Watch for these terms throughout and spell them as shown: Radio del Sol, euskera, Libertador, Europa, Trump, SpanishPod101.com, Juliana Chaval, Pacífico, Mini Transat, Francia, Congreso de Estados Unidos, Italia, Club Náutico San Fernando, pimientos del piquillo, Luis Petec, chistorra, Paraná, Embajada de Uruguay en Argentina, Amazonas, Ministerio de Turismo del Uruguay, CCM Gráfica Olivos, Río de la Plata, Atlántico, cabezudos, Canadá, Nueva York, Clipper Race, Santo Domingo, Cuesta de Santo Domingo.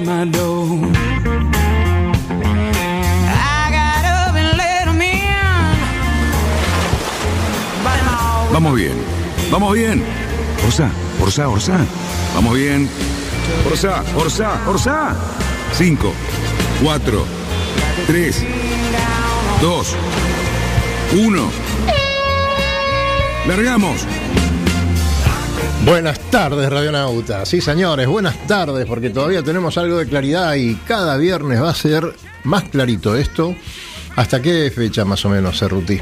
at my door. I got up and let him in. Vamos bien, vamos bien. Orsá, orsá, orsá. Vamos bien. Orsá, orsá, orsá. 5, 4, 3, 2, 1. ¡Largamos! Buenas tardes, Radio Nauta. Sí, señores, buenas tardes, porque todavía tenemos algo de claridad y cada viernes va a ser más clarito esto. ¿Hasta qué fecha más o menos, Serruti?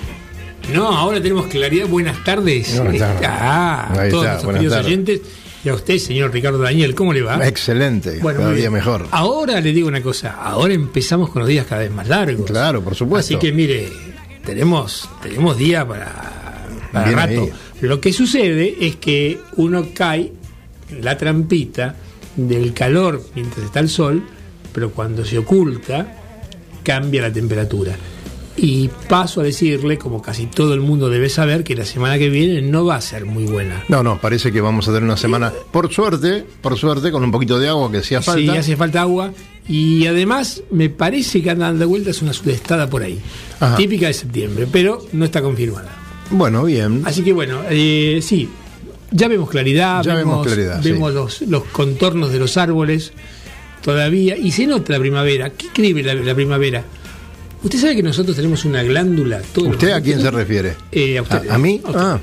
No, ahora tenemos claridad. Buenas tardes. Buenas tardes. A todos nuestros queridos oyentes. Y a usted, señor Ricardo Daniel, ¿cómo le va? Excelente, bueno, cada día mejor. Ahora le digo una cosa, ahora empezamos con los días cada vez más largos. Claro, por supuesto. Así que mire, tenemos día para rato. Ahí. Lo que sucede es que uno cae en la trampita del calor mientras está el sol, pero cuando se oculta, cambia la temperatura. Y paso a decirle, como casi todo el mundo debe saber, que la semana que viene no va a ser muy buena. No, parece que vamos a tener una semana, por suerte, con un poquito de agua que hacía falta. Sí, hace falta agua. Y además, me parece que andan de vueltas una sudestada por ahí. Ajá. Típica de septiembre, pero no está confirmada. Bueno, bien. Así que bueno, sí, ya vemos claridad. Ya vemos claridad, vemos sí. los contornos de los árboles todavía. Y se nota la primavera. ¿Qué cree la primavera? Usted sabe que nosotros tenemos una glándula. ¿Usted a quién se refiere? A usted. ¿A mí? A usted. Ah.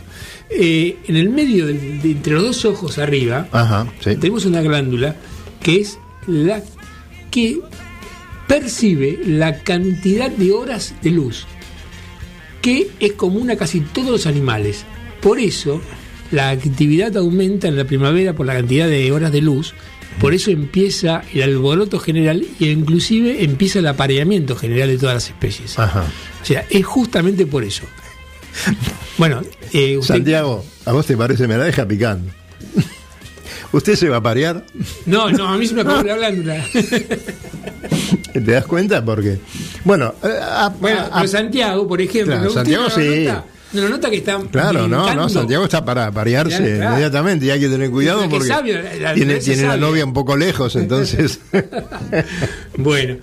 En el medio, entre los dos ojos arriba, ajá, sí, tenemos una glándula que es la que percibe la cantidad de horas de luz, que es común a casi todos los animales. Por eso la actividad aumenta en la primavera por la cantidad de horas de luz. Por eso empieza el alboroto general e inclusive empieza el apareamiento general de todas las especies. Ajá. O sea, es justamente por eso. Bueno, usted... Santiago, ¿a vos te parece? Me la deja picando. ¿Usted se va a parear? No, a mí se me acabó la glándula. ¿Te das cuenta? Porque... Bueno, pero Santiago, por ejemplo... Claro, Santiago sí... No nota que está. Claro, no, Santiago está para parearse, claro, inmediatamente, y hay que tener cuidado que porque sabio, tiene la novia un poco lejos, entonces. Bueno.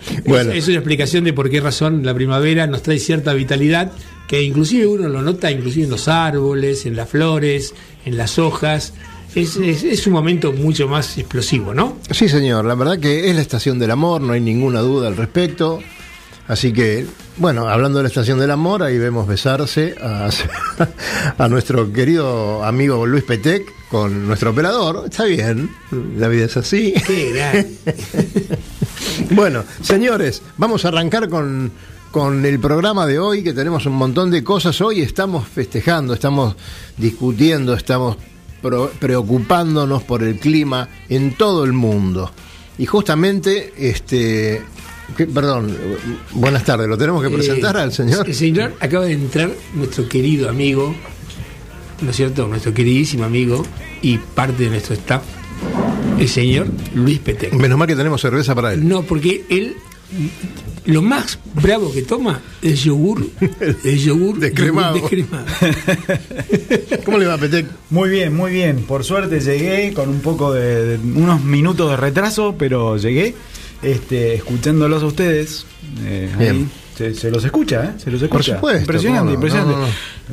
Es una explicación de por qué razón la primavera nos trae cierta vitalidad, que inclusive uno lo nota inclusive en los árboles, en las flores, en las hojas. Es un momento mucho más explosivo, ¿no? Sí, señor, la verdad que es la estación del amor, no hay ninguna duda al respecto. Así que, bueno, hablando de la estación del amor, ahí vemos besarse a nuestro querido amigo Luis Petec con nuestro operador. Está bien, la vida es así. Qué grande. Bueno, señores, vamos a arrancar con el programa de hoy, que tenemos un montón de cosas. Hoy estamos festejando, estamos discutiendo, estamos preocupándonos por el clima en todo el mundo. Y justamente, perdón, buenas tardes, ¿lo tenemos que presentar al señor? El señor acaba de entrar, nuestro querido amigo, ¿no es cierto? Nuestro queridísimo amigo y parte de nuestro staff, el señor Luis Petec. Menos mal que tenemos cerveza para él. No, porque él, lo más bravo que toma es yogur. Es yogur descremado. ¿Cómo le va, Petec? Muy bien, por suerte llegué con un poco de unos minutos de retraso, pero llegué. Escuchándolos a ustedes, ahí, se los escucha, ¿eh? Se los escucha. Por supuesto. Impresionante. No.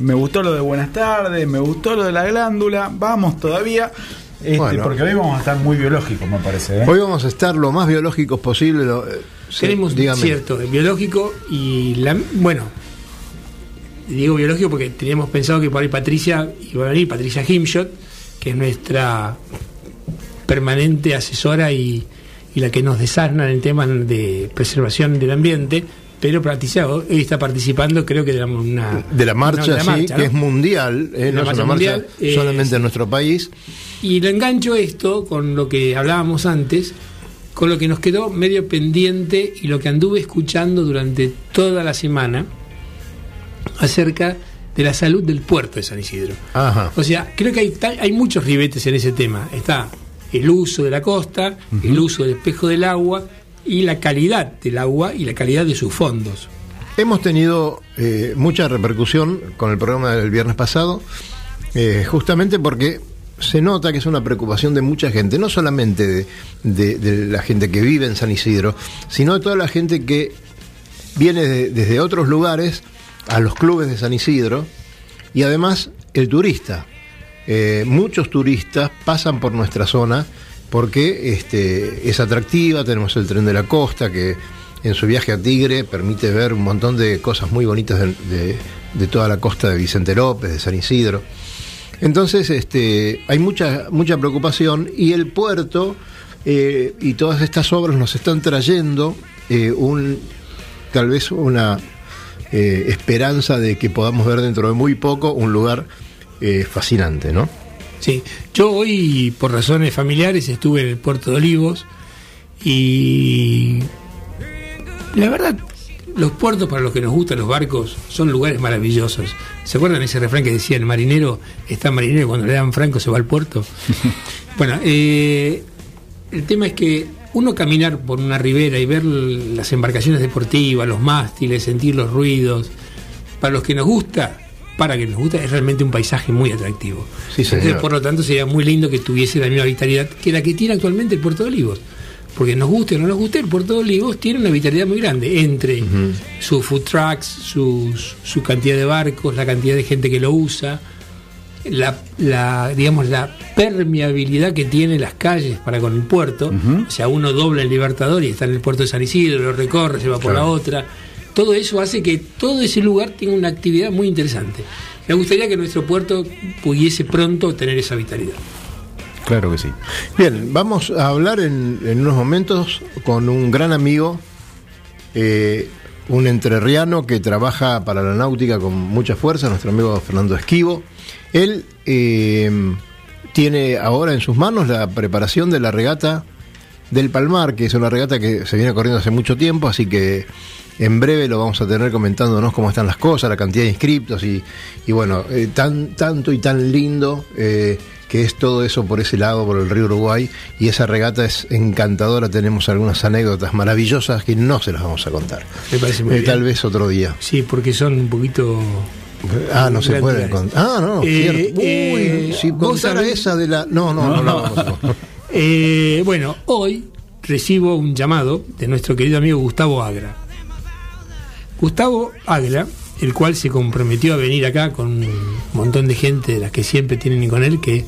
Me gustó lo de buenas tardes, me gustó lo de la glándula. Vamos todavía, bueno, porque hoy vamos a estar muy biológicos, me parece, ¿eh? Hoy vamos a estar lo más biológicos posible. Tenemos, cierto, el biológico y digo biológico porque teníamos pensado que por ahí iba a venir Patricia Himshot, que es nuestra permanente asesora y la que nos desasna en temas de preservación del ambiente, pero hoy está participando, creo que de la marcha, ¿no? Que es mundial, no es una marcha solamente en nuestro país. Y lo engancho esto con lo que hablábamos antes, con lo que nos quedó medio pendiente y lo que anduve escuchando durante toda la semana acerca de la salud del puerto de San Isidro. Ajá. O sea, creo que hay muchos ribetes en ese tema. Está el uso de la costa, uh-huh, el uso del espejo del agua y la calidad del agua y la calidad de sus fondos. Hemos tenido mucha repercusión con el programa del viernes pasado, justamente porque se nota que es una preocupación de mucha gente, no solamente de la gente que vive en San Isidro, sino de toda la gente que viene desde otros lugares a los clubes de San Isidro, y además el turista. Muchos turistas pasan por nuestra zona porque es atractiva, tenemos el tren de la costa que en su viaje a Tigre permite ver un montón de cosas muy bonitas de toda la costa de Vicente López, de San Isidro. Entonces hay mucha preocupación, y el puerto y todas estas obras nos están trayendo tal vez una esperanza de que podamos ver dentro de muy poco un lugar fascinante, ¿no? Sí, yo hoy por razones familiares estuve en el puerto de Olivos, y la verdad, los puertos, para los que nos gustan los barcos, son lugares maravillosos. ¿Se acuerdan ese refrán que decía el marinero? Está marinero, cuando le dan franco se va al puerto. Bueno, el tema es que uno caminar por una ribera y ver las embarcaciones deportivas, los mástiles, sentir los ruidos, para que nos gusta, es realmente un paisaje muy atractivo. Sí, señor. Entonces, por lo tanto, sería muy lindo que tuviese la misma vitalidad que la que tiene actualmente el puerto de Olivos. Porque nos guste o no nos guste, el puerto de Olivos tiene una vitalidad muy grande, entre sus food trucks, su cantidad de barcos, la cantidad de gente que lo usa, la permeabilidad que tiene las calles para con el puerto. O sea, uno dobla el Libertador y está en el puerto de San Isidro, lo recorre, se va por la otra. Todo eso hace que todo ese lugar tenga una actividad muy interesante. Me gustaría que nuestro puerto pudiese pronto tener esa vitalidad. Claro que sí. Bien, vamos a hablar en unos momentos con un gran amigo, un entrerriano que trabaja para la náutica con mucha fuerza, nuestro amigo Fernando Esquivo. Él tiene ahora en sus manos la preparación de la regata del Palmar, que es una regata que se viene corriendo hace mucho tiempo, así que en breve lo vamos a tener comentándonos cómo están las cosas, la cantidad de inscriptos y bueno, tanto y tan lindo que es todo eso por ese lado, por el río Uruguay, y esa regata es encantadora. Tenemos algunas anécdotas maravillosas que no se las vamos a contar. Me parece muy bien. Tal vez otro día. Sí, porque son un poquito... no se pueden contar. No, cierto. Si contara esa de la... No. Bueno, hoy recibo un llamado de nuestro querido amigo Gustavo Agra. Gustavo Agra, el cual se comprometió a venir acá con un montón de gente de las que siempre tienen con él, que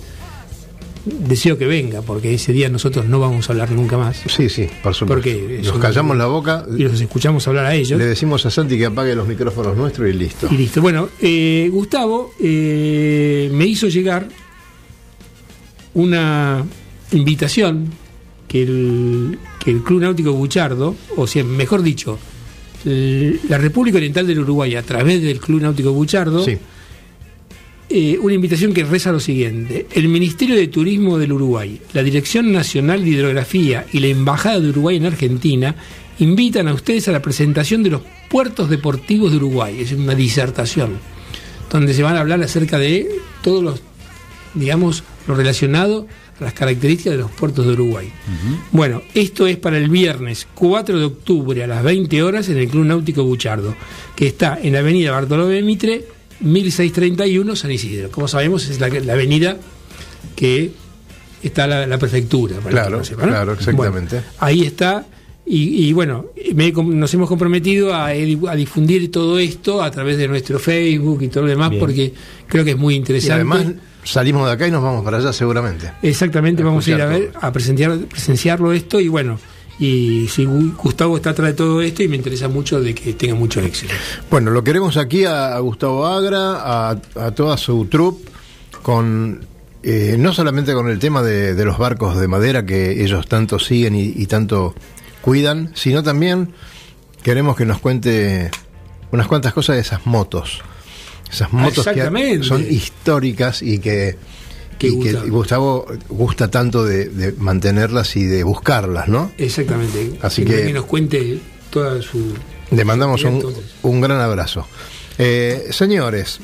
deseo que venga, porque ese día nosotros no vamos a hablar nunca más. Sí, por supuesto. Porque nos callamos la boca y los escuchamos hablar a ellos. Le decimos a Santi que apague los micrófonos nuestros y listo. Bueno, Gustavo me hizo llegar una invitación que el Club Náutico Buchardo, o sea, mejor dicho, la República Oriental del Uruguay, a través del Club Náutico Buchardo, una invitación que reza lo siguiente: el Ministerio de Turismo del Uruguay, la Dirección Nacional de Hidrografía y la Embajada de Uruguay en Argentina invitan a ustedes a la presentación de los puertos deportivos de Uruguay. Es una disertación donde se van a hablar acerca de todos los, digamos, lo relacionado a las características de los puertos de Uruguay. Bueno, esto es para el viernes 4 de octubre a las 20 horas en el Club Náutico Buchardo, que está en la avenida Bartolomé Mitre, 1631, San Isidro. Como sabemos, es la avenida que está la prefectura. Claro, exactamente. Bueno, ahí está, y bueno, nos hemos comprometido a difundir todo esto a través de nuestro Facebook y todo lo demás. Bien. Porque creo que es muy interesante. Y además, salimos de acá y nos vamos para allá seguramente. Exactamente, vamos a ir a ver, a presenciarlo esto, y bueno, y si Gustavo está atrás de todo esto, y me interesa mucho de que tenga mucho éxito. Bueno, lo queremos aquí a Gustavo Agra, a toda su troupe, con no solamente con el tema de los barcos de madera que ellos tanto siguen y tanto cuidan, sino también queremos que nos cuente unas cuantas cosas de esas motos. Esas motos que son históricas y que Gustavo gusta tanto de mantenerlas y de buscarlas, ¿no? Exactamente. Así que nos cuente toda su... Le mandamos un gran abrazo. Señores,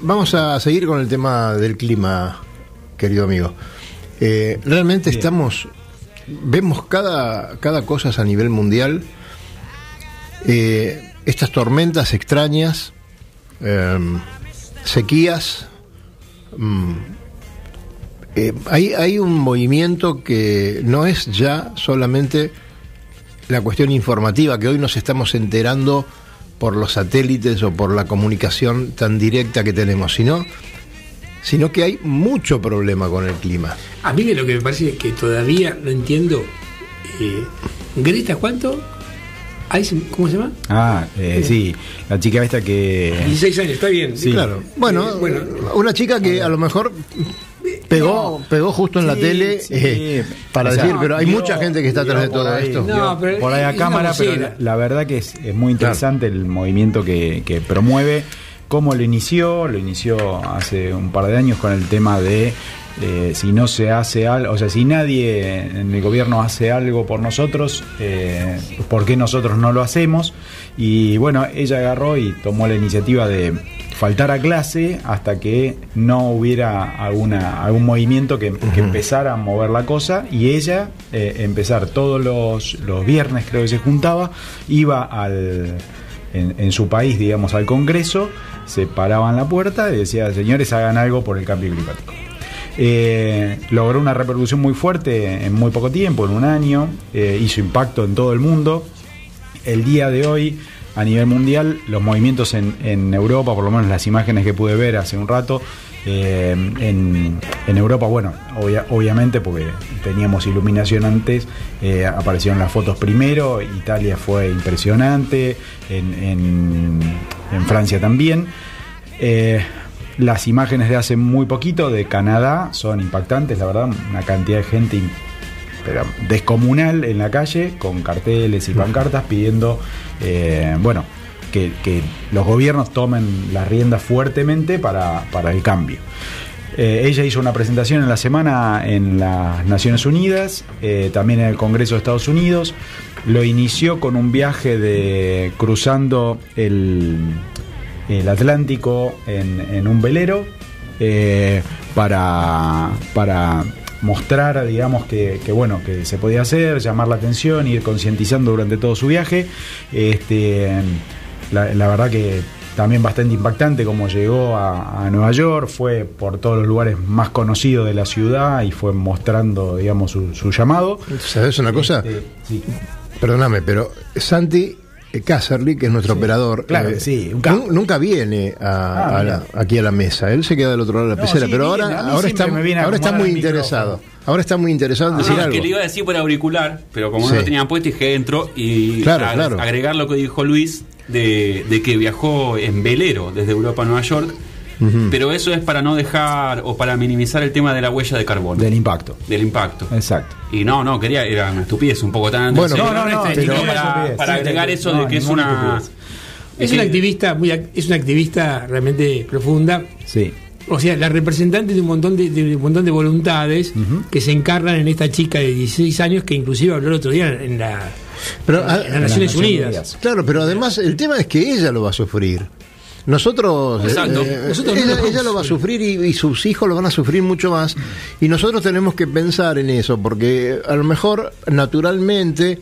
vamos a seguir con el tema del clima, querido amigo. Realmente bien. Vemos cada cosa a nivel mundial. Estas tormentas extrañas, sequías, Hay un movimiento que no es ya solamente la cuestión informativa, que hoy nos estamos enterando por los satélites o por la comunicación tan directa que tenemos, sino que hay mucho problema con el clima. A mí lo que me parece es que todavía no entiendo. ¿Greta cuánto? ¿Cómo se llama? Sí, la chica esta que... 16 años, está bien, sí, claro. Bueno, una chica que a lo mejor pegó justo en la tele, para decir, pero hay mucha gente que está atrás de todo esto. Por ahí a cámara, pero la verdad que es muy interesante el movimiento que promueve. ¿Cómo lo inició hace un par de años con el tema de si no se hace algo, o sea, si nadie en el gobierno hace algo por nosotros, ¿por qué nosotros no lo hacemos? Y bueno, ella agarró y tomó la iniciativa de faltar a clase hasta que no hubiera algún movimiento que empezara a mover la cosa, y ella empezar todos los viernes, creo que se juntaba, iba en su país, digamos, al Congreso, se paraban la puerta y decía: señores, hagan algo por el cambio climático. Logró una repercusión muy fuerte en muy poco tiempo, en un año, hizo impacto en todo el mundo. El día de hoy, a nivel mundial, los movimientos en Europa, por lo menos las imágenes que pude ver hace un rato, en Europa, bueno, obviamente porque teníamos iluminación antes, aparecieron las fotos primero. Italia fue impresionante, en Francia también. Las imágenes de hace muy poquito de Canadá son impactantes, la verdad, una cantidad de gente pero descomunal en la calle, con carteles y pancartas pidiendo que los gobiernos tomen las riendas fuertemente para el cambio. Ella hizo una presentación en la semana en las Naciones Unidas, también en el Congreso de Estados Unidos. Lo inició con un viaje cruzando el Atlántico en un velero, para mostrar, digamos, que se podía hacer, llamar la atención, ir concientizando durante todo su viaje. La verdad que también bastante impactante como llegó a Nueva York, fue por todos los lugares más conocidos de la ciudad y fue mostrando, digamos, su llamado. ¿Sabes una cosa? Sí. Perdóname, pero Santi Cácerly, que es nuestro operador, claro, nunca viene aquí a la mesa. Él se queda del otro lado de la pecera, pero viene, ahora está muy interesado. Ahora está muy interesado en decir algo. Que le iba a decir por auricular, pero como no lo tenían puesto, dije entro y agregar lo que dijo Luis de que viajó en velero desde Europa a Nueva York. Pero eso es para no dejar o para minimizar el tema de la huella de carbono. Del impacto. Exacto. Y no, era una estupidez un poco tan... Bueno, para agregar eso de que es una... Es una activista realmente profunda. Sí. O sea, la representante de un montón de voluntades que se encarnan en esta chica de 16 años que inclusive habló el otro día en las Naciones Unidas. Claro, pero además el tema es que ella lo va a sufrir. Nosotros ella lo va a sufrir y sus hijos lo van a sufrir mucho más, y nosotros tenemos que pensar en eso, porque a lo mejor naturalmente,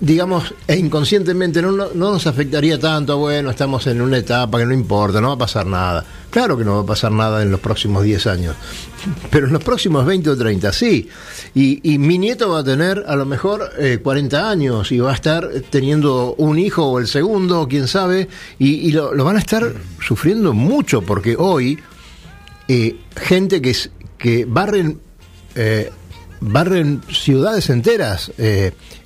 digamos, e inconscientemente no nos afectaría tanto. Bueno, estamos en una etapa que no importa, no va a pasar nada. Claro que no va a pasar nada en los próximos 10 años, pero en los próximos 20 o 30 sí. Y mi nieto va a tener a lo mejor 40 años y va a estar teniendo un hijo o el segundo, quién sabe, y lo van a estar sufriendo mucho, porque hoy gente que barren ciudades enteras,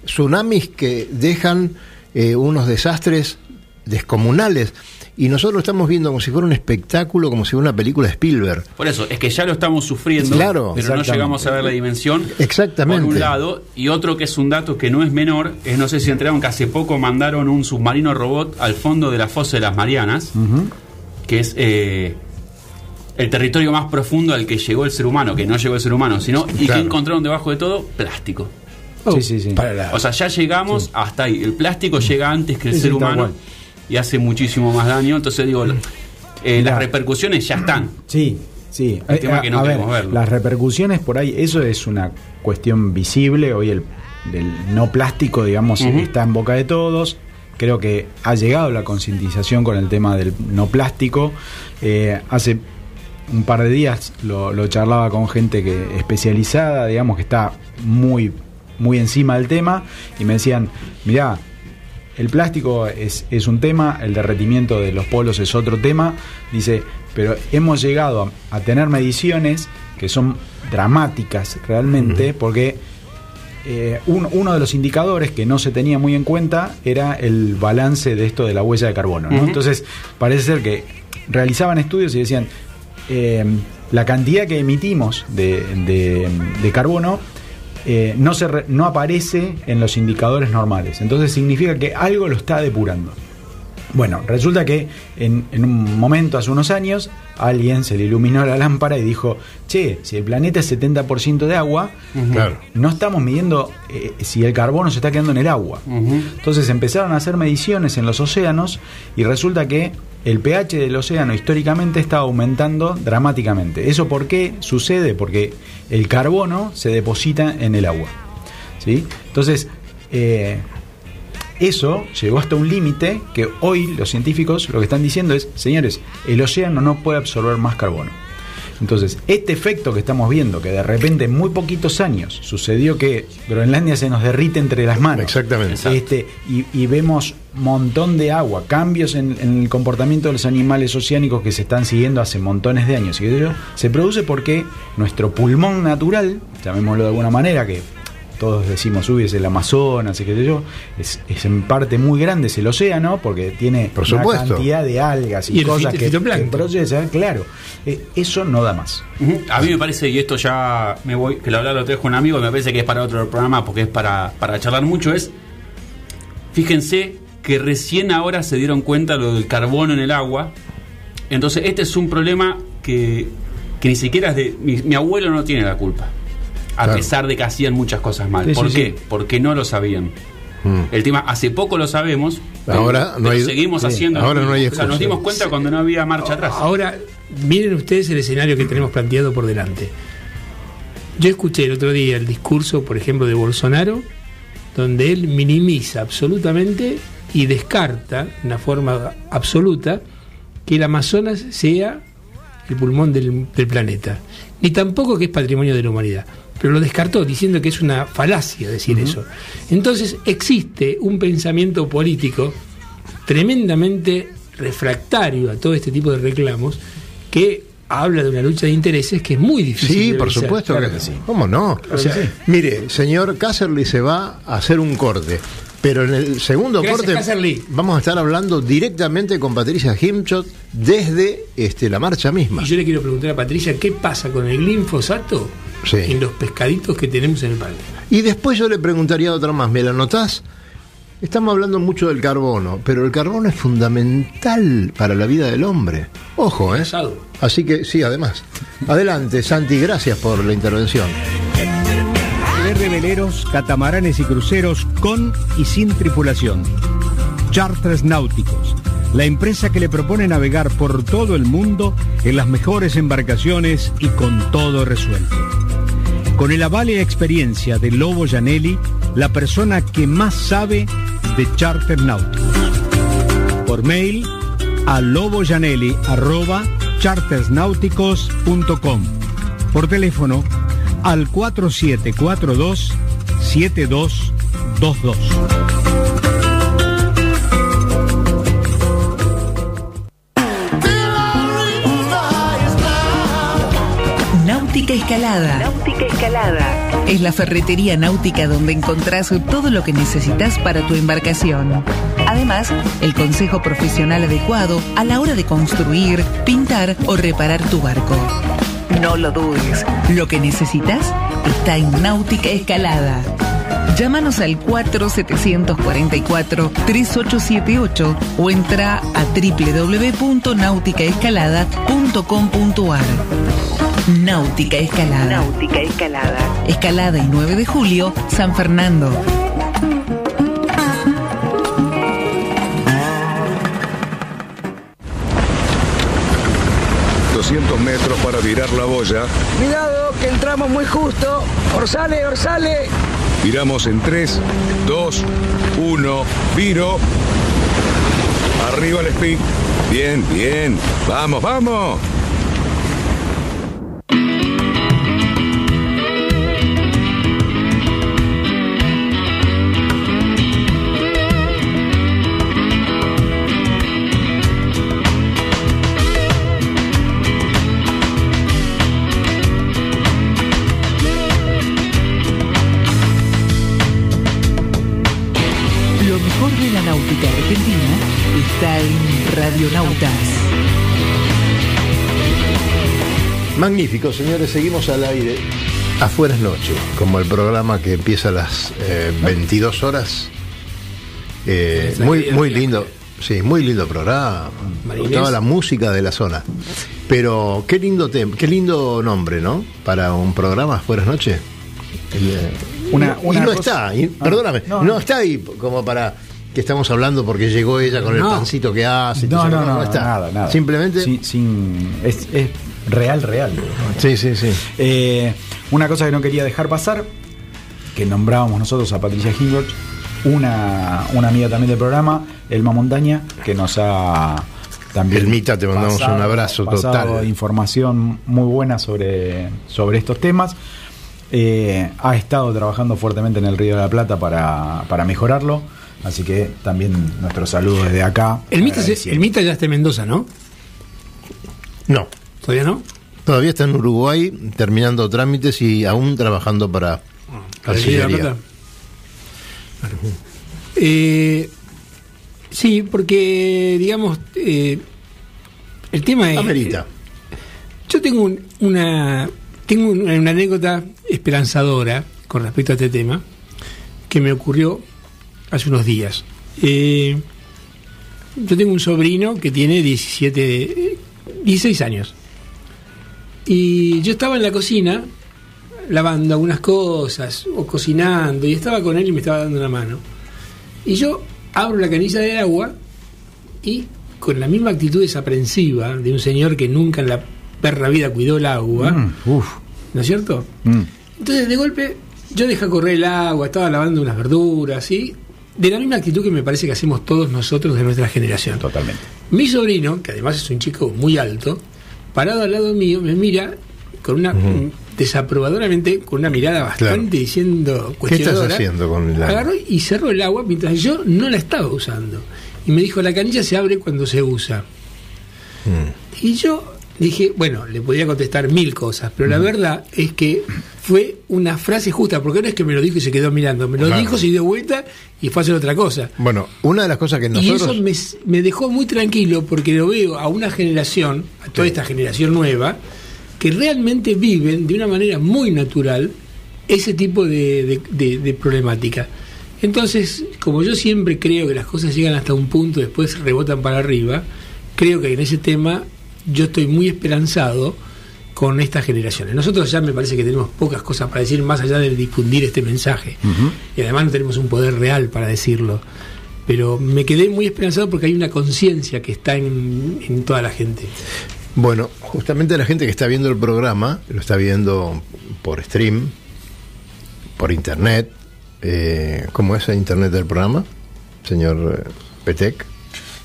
tsunamis que dejan unos desastres descomunales, y nosotros lo estamos viendo como si fuera un espectáculo, como si fuera una película de Spielberg. Por eso, es que ya lo estamos sufriendo, claro, pero no llegamos a ver la dimensión. Exactamente. Por un lado, y otro que es un dato que no es menor, es, no sé si enteraron que hace poco mandaron un submarino robot al fondo de la fosa de las Marianas, que es el territorio más profundo al que llegó el ser humano, que no llegó el ser humano, sino, y que encontraron debajo de todo plástico. Sí. O sea, ya llegamos hasta ahí. El plástico llega antes que el ser humano. Igual. Y hace muchísimo más daño. Entonces digo, las repercusiones ya están. Sí. El tema que no queremos verlo. Las repercusiones por ahí, eso es una cuestión visible. Hoy el no plástico, digamos, está en boca de todos. Creo que ha llegado la concientización con el tema del no plástico. Hace un par de días lo charlaba con gente que especializada, digamos, que está muy, muy encima del tema, y me decían, mirá, el plástico es un tema, el derretimiento de los polos es otro tema, dice, pero hemos llegado a tener mediciones que son dramáticas realmente, porque uno de los indicadores que no se tenía muy en cuenta era el balance de esto de la huella de carbono, ¿no? Entonces parece ser que realizaban estudios y decían, la cantidad que emitimos de carbono no aparece en los indicadores normales, entonces significa que algo lo está depurando. Bueno, resulta que en un momento, hace unos años, alguien se le iluminó la lámpara y dijo, che, si el planeta es 70% de agua, claro, no estamos midiendo si el carbono se está quedando en el agua. Entonces empezaron a hacer mediciones en los océanos y resulta que el pH del océano históricamente está aumentando dramáticamente. ¿Eso por qué sucede? Porque el carbono se deposita en el agua, ¿sí? Entonces, eso llegó hasta un límite que hoy los científicos lo que están diciendo es, señores, el océano no puede absorber más carbono. Entonces, este efecto que estamos viendo, que de repente en muy poquitos años sucedió que Groenlandia se nos derrite entre las manos. Exactamente. Y vemos un montón de agua, cambios en el comportamiento de los animales oceánicos que se están siguiendo hace montones de años. Y se produce porque nuestro pulmón natural, llamémoslo de alguna manera, que todos decimos, uy, es el Amazonas, es en parte muy grande, es el océano, porque tiene una cantidad de algas y cosas que procesan, claro, eso no da más. A mí me parece, y esto ya me voy, que lo hablaba con un amigo, me parece que es para otro programa, porque es para charlar mucho, es, fíjense que recién ahora se dieron cuenta lo del carbono en el agua, entonces este es un problema que ni siquiera es de, mi abuelo no tiene la culpa. A claro, pesar de que hacían muchas cosas mal. Sí, ¿por qué? Sí. Porque no lo sabían. El tema, hace poco lo sabemos, ahora pero no hay, seguimos haciendo. Ahora no hay excusa. O sea, nos dimos cuenta cuando no había marcha atrás. Ahora, miren ustedes el escenario que tenemos planteado por delante. Yo escuché el otro día el discurso, por ejemplo, de Bolsonaro, donde él minimiza absolutamente y descarta, de una forma absoluta, que el Amazonas sea el pulmón del planeta. Ni tampoco que es patrimonio de la humanidad. Pero lo descartó, diciendo que es una falacia decir eso. Entonces existe un pensamiento político tremendamente refractario a todo este tipo de reclamos, que habla de una lucha de intereses que es muy difícil. Sí, por supuesto, claro que sí. ¿Cómo no? O sea, sí. Mire, señor Casserly se va a hacer un corte, pero en el segundo corte Casserly, vamos a estar hablando directamente con Patricia Himshot desde la marcha misma. Y yo le quiero preguntar a Patricia qué pasa con el glifosato. Sí. En los pescaditos que tenemos en el parque. Y después yo le preguntaría otra más, ¿me la notás? Estamos hablando mucho del carbono, pero el carbono es fundamental para la vida del hombre. Ojo, ¿eh? Así que sí, además. Adelante, Santi, gracias por la intervención. De veleros, catamaranes y cruceros con y sin tripulación. Charters náuticos, la empresa que le propone navegar por todo el mundo en las mejores embarcaciones y con todo resuelto. Con el aval y experiencia de Lobo Gianelli, la persona que más sabe de charter náuticos. Por mail a lobogianelli@chartersnauticos.com. Por teléfono al 4742-7222. Náutica Escalada. Es la ferretería náutica donde encontrás todo lo que necesitas para tu embarcación. Además, el consejo profesional adecuado a la hora de construir, pintar o reparar tu barco. No lo dudes, lo que necesitas está en Náutica Escalada. Llámanos al 4744-3878 o entra a www.nauticaescalada.com.ar. Náutica Escalada. Escalada y 9 de julio, San Fernando. Metros para virar la boya. Cuidado, que el tramo es muy justo. Orzale. Viramos en 3, 2, 1, viro. Arriba el speed. Bien. Vamos. Radionautas. Magnífico, señores, seguimos al aire. Afuera es noche, como el programa que empieza a las 22 horas. Muy lindo, sí, muy lindo programa. Me gustaba la música de la zona. Pero qué lindo tema, qué lindo nombre, ¿no? Para un programa, Afuera es noche. No está ahí como para que estamos hablando porque llegó ella con el pancito que hace. No está. Nada. Simplemente. Es real. Sí. Una cosa que no quería dejar pasar, que nombrábamos nosotros a Patricia Hingorch, una amiga también del programa, Elma Montaña, que nos ha también. Elmita, te mandamos un abrazo total. Información muy buena sobre estos temas. Ha estado trabajando fuertemente en el Río de la Plata para mejorarlo, así que también nuestros saludos desde acá. Elmita ya está en Mendoza, ¿no? No. ¿Todavía no? Todavía está en Uruguay terminando trámites y aún trabajando para Cancillería. Plata. Claro. Sí, porque digamos el tema es amerita. Yo tengo una anécdota esperanzadora con respecto a este tema que me ocurrió hace unos días. Yo tengo un sobrino que tiene 16 años. Y yo estaba en la cocina lavando algunas cosas o cocinando y estaba con él y me estaba dando una mano. Y yo abro la canilla de agua y con la misma actitud desaprensiva de un señor que nunca en la perra vida cuidó el agua, ¿no es cierto? Entonces de golpe yo dejé correr el agua, estaba lavando unas verduras, y de la misma actitud que me parece que hacemos todos nosotros de nuestra generación. Totalmente. Mi sobrino, que además es un chico muy alto, parado al lado mío, me mira con una desaprobadoramente, con una mirada bastante diciendo, cuestionadora. ¿Qué estás haciendo con el agua? Agarró y cerró el agua mientras yo no la estaba usando. Y me dijo, la canilla se abre cuando se usa. Y yo dije, bueno, le podía contestar mil cosas, pero la verdad es que fue una frase justa, porque no es que me lo dijo y se quedó mirando, me lo dijo, se dio vuelta y fue a hacer otra cosa. Bueno, una de las cosas que nosotros... Y eso me dejó muy tranquilo, porque lo veo a una generación, a toda esta generación nueva, que realmente viven de una manera muy natural ese tipo de problemática. Entonces, como yo siempre creo que las cosas llegan hasta un punto, después rebotan para arriba, creo que en ese tema... Yo estoy muy esperanzado con estas generaciones. Nosotros ya me parece que tenemos pocas cosas para decir más allá de difundir este mensaje. Y además no tenemos un poder real para decirlo. Pero me quedé muy esperanzado porque hay una conciencia que está en toda la gente. Bueno, justamente la gente que está viendo el programa, lo está viendo por stream, por internet. ¿Cómo es el internet del programa, señor Petec?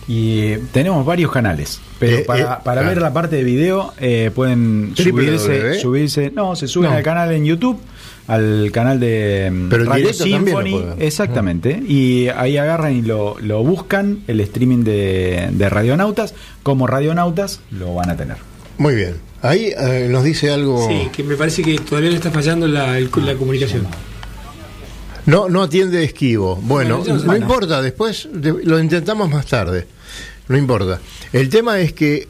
Y tenemos varios canales, pero para ver la parte de video pueden subirse. No, se suben al canal en YouTube, al canal de Radio Symphony, exactamente. Y ahí agarran y lo buscan, el streaming de Radionautas. Como Radionautas lo van a tener. Muy bien. Ahí nos dice algo. Sí, que me parece que todavía le está fallando la comunicación. No atiende Esquivo. Bueno, no importa, después lo intentamos más tarde. No importa. El tema es que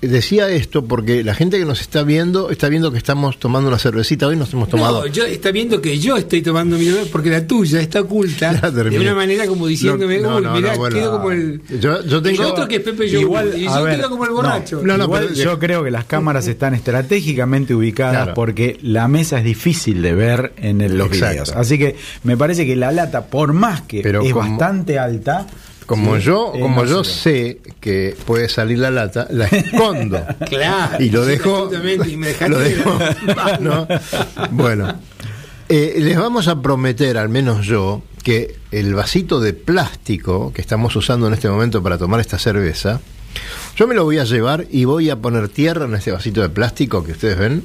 decía esto porque la gente que nos está viendo que estamos tomando una cervecita. Hoy nos hemos tomado... No, está viendo que yo estoy tomando mi cerveza porque la tuya está oculta de una manera como diciéndome, quedo como el... Yo tengo... El otro que es Pepe yo, igual, y yo quedo como el borracho. Yo creo que las cámaras están estratégicamente ubicadas porque la mesa es difícil de ver en los videos. Así que me parece que la lata, por más que bastante alta... Como yo sé que puede salir la lata, la escondo. Claro. Y lo dejo. Y me dejaste ¿no? Bueno, les vamos a prometer, al menos yo, que el vasito de plástico que estamos usando en este momento para tomar esta cerveza, yo me lo voy a llevar y voy a poner tierra en este vasito de plástico que ustedes ven